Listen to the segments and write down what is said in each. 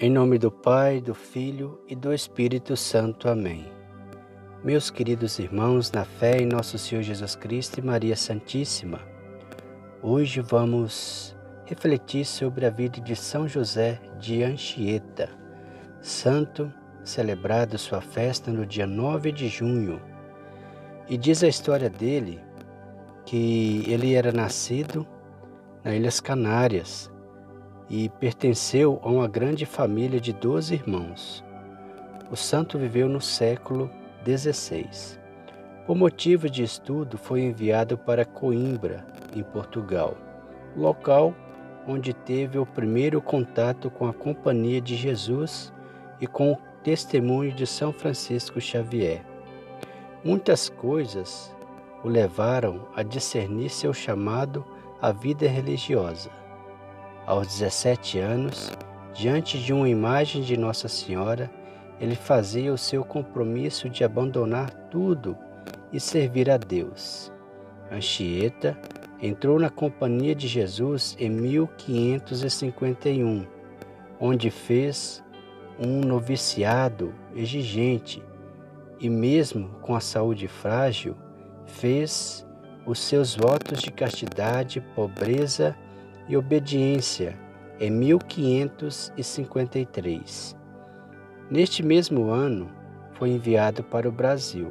Em nome do Pai, do Filho e do Espírito Santo. Amém. Meus queridos irmãos, na fé em Nosso Senhor Jesus Cristo e Maria Santíssima, hoje vamos refletir sobre a vida de São José de Anchieta, santo celebrado sua festa no dia 9 de junho. E diz a história dele que ele era nascido nas Ilhas Canárias e pertenceu a uma grande família de 12 irmãos. O santo viveu no século XVI. Por motivo de estudo, foi enviado para Coimbra, em Portugal, local onde teve o primeiro contato com a Companhia de Jesus e com o testemunho de São Francisco Xavier. Muitas coisas o levaram a discernir seu chamado à vida religiosa. Aos 17 anos, diante de uma imagem de Nossa Senhora, ele fazia o seu compromisso de abandonar tudo e servir a Deus. Anchieta entrou na Companhia de Jesus em 1551, onde fez um noviciado exigente, e mesmo com a saúde frágil, fez os seus votos de castidade, pobreza e obediência em 1553. Neste mesmo ano, foi enviado para o Brasil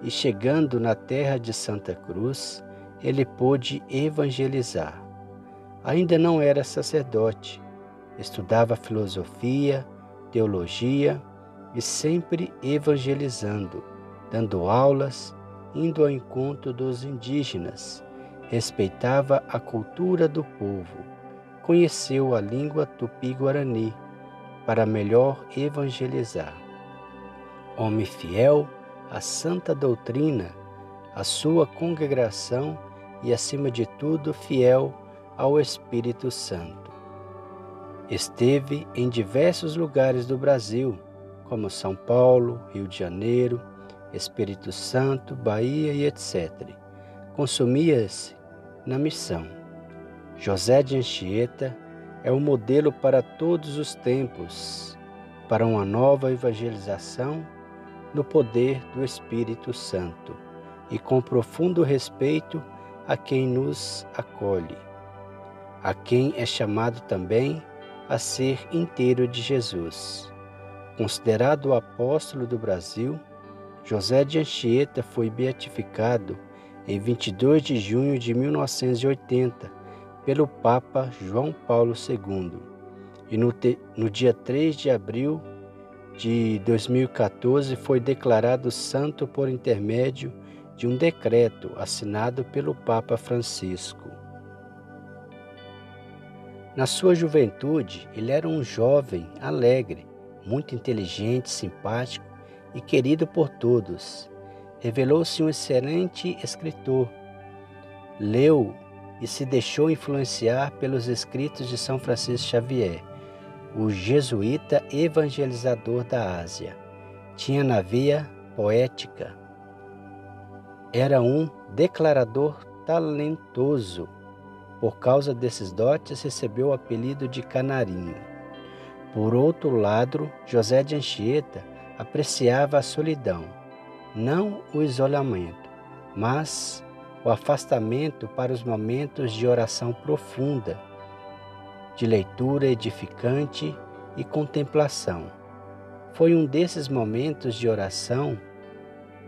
e, chegando na terra de Santa Cruz, ele pôde evangelizar. Ainda não era sacerdote, estudava filosofia, teologia e sempre evangelizando, dando aulas, indo ao encontro dos indígenas. Respeitava a cultura do povo. Conheceu a língua tupi-guarani para melhor evangelizar. Homem fiel à santa doutrina, à sua congregação e, acima de tudo, fiel ao Espírito Santo. Esteve em diversos lugares do Brasil, como São Paulo, Rio de Janeiro, Espírito Santo, Bahia e etc. Consumia-se na missão. José de Anchieta é um modelo para todos os tempos, para uma nova evangelização no poder do Espírito Santo e com profundo respeito a quem nos acolhe, a quem é chamado também a ser inteiro de Jesus. Considerado o apóstolo do Brasil, José de Anchieta foi beatificado em 22 de junho de 1980 pelo Papa João Paulo II e no dia 3 de abril de 2014 foi declarado santo por intermédio de um decreto assinado pelo Papa Francisco. Na sua juventude, ele era um jovem alegre, muito inteligente, simpático e querido por todos. Revelou-se um excelente escritor. Leu e se deixou influenciar pelos escritos de São Francisco Xavier, o jesuíta evangelizador da Ásia. Tinha na via poética. Era um declarador talentoso. Por causa desses dotes, recebeu o apelido de Canarinho. Por outro lado, José de Anchieta apreciava a solidão, não o isolamento, mas o afastamento para os momentos de oração profunda, de leitura edificante e contemplação. Foi um desses momentos de oração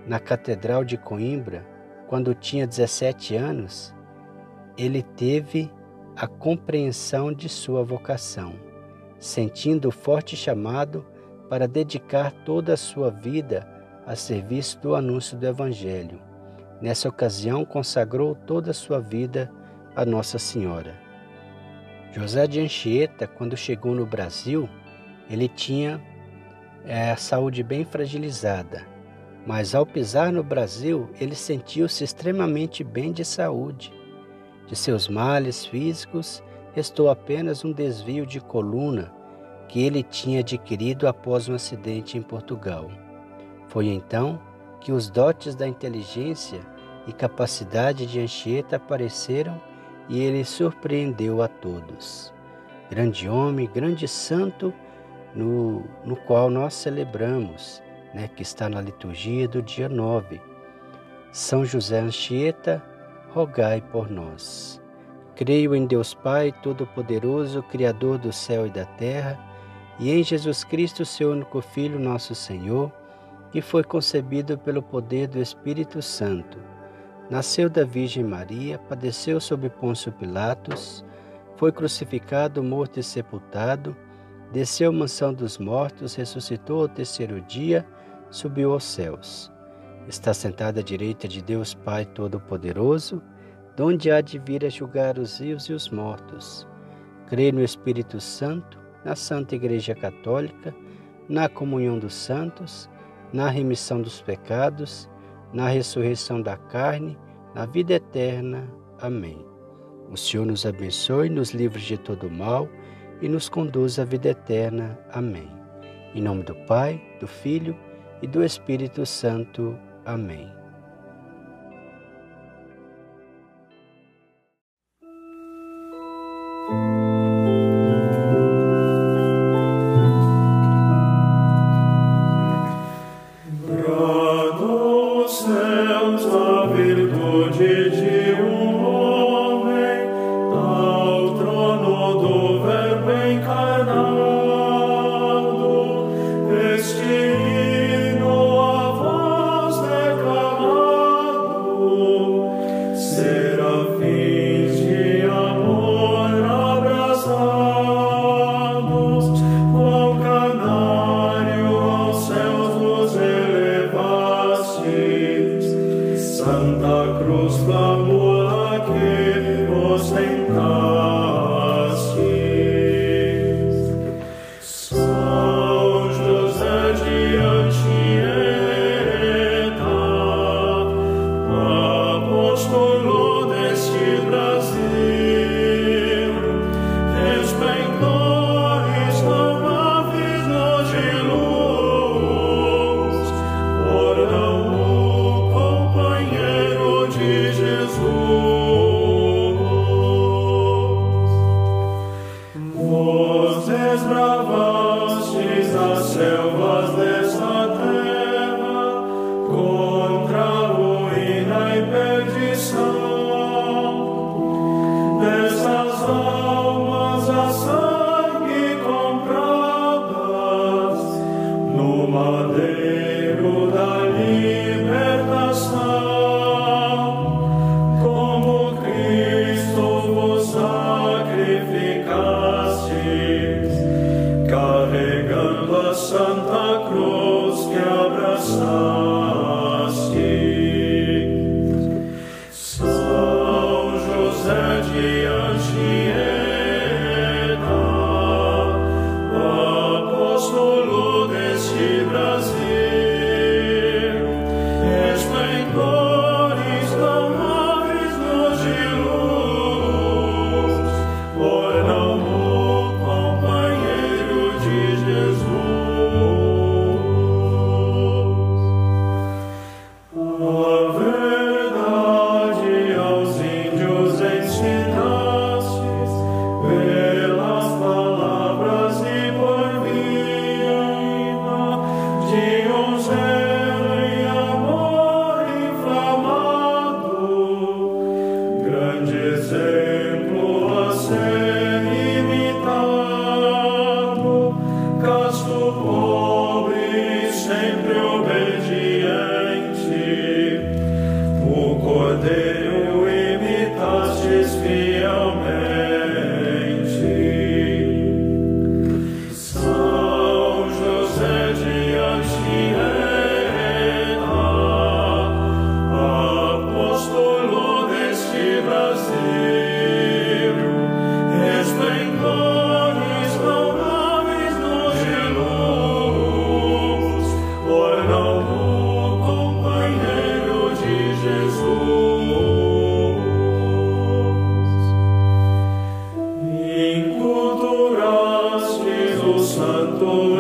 na Catedral de Coimbra, quando tinha 17 anos, ele teve a compreensão de sua vocação, sentindo o forte chamado para dedicar toda a sua vida a serviço do anúncio do Evangelho. Nessa ocasião, consagrou toda a sua vida a Nossa Senhora. José de Anchieta, quando chegou no Brasil, ele tinha a saúde bem fragilizada, mas ao pisar no Brasil, ele sentiu-se extremamente bem de saúde. De seus males físicos, restou apenas um desvio de coluna que ele tinha adquirido após um acidente em Portugal. Foi então que os dotes da inteligência e capacidade de Anchieta apareceram e ele surpreendeu a todos. Grande homem, grande santo, no qual nós celebramos, né, que está na liturgia do dia 9. São José de Anchieta, rogai por nós. Creio em Deus Pai, Todo-Poderoso, Criador do céu e da terra, e em Jesus Cristo, seu único Filho, nosso Senhor, que foi concebido pelo poder do Espírito Santo. Nasceu da Virgem Maria, padeceu sob Pôncio Pilatos, foi crucificado, morto e sepultado, desceu à mansão dos mortos, ressuscitou ao terceiro dia, subiu aos céus. Está sentado à direita de Deus Pai Todo-Poderoso, de onde há de vir a julgar os vivos e os mortos. Creio no Espírito Santo, na Santa Igreja Católica, na comunhão dos santos, na remissão dos pecados, na ressurreição da carne, na vida eterna. Amém. O Senhor nos abençoe, nos livre de todo mal e nos conduz à vida eterna. Amém. Em nome do Pai, do Filho e do Espírito Santo. Amém. Santo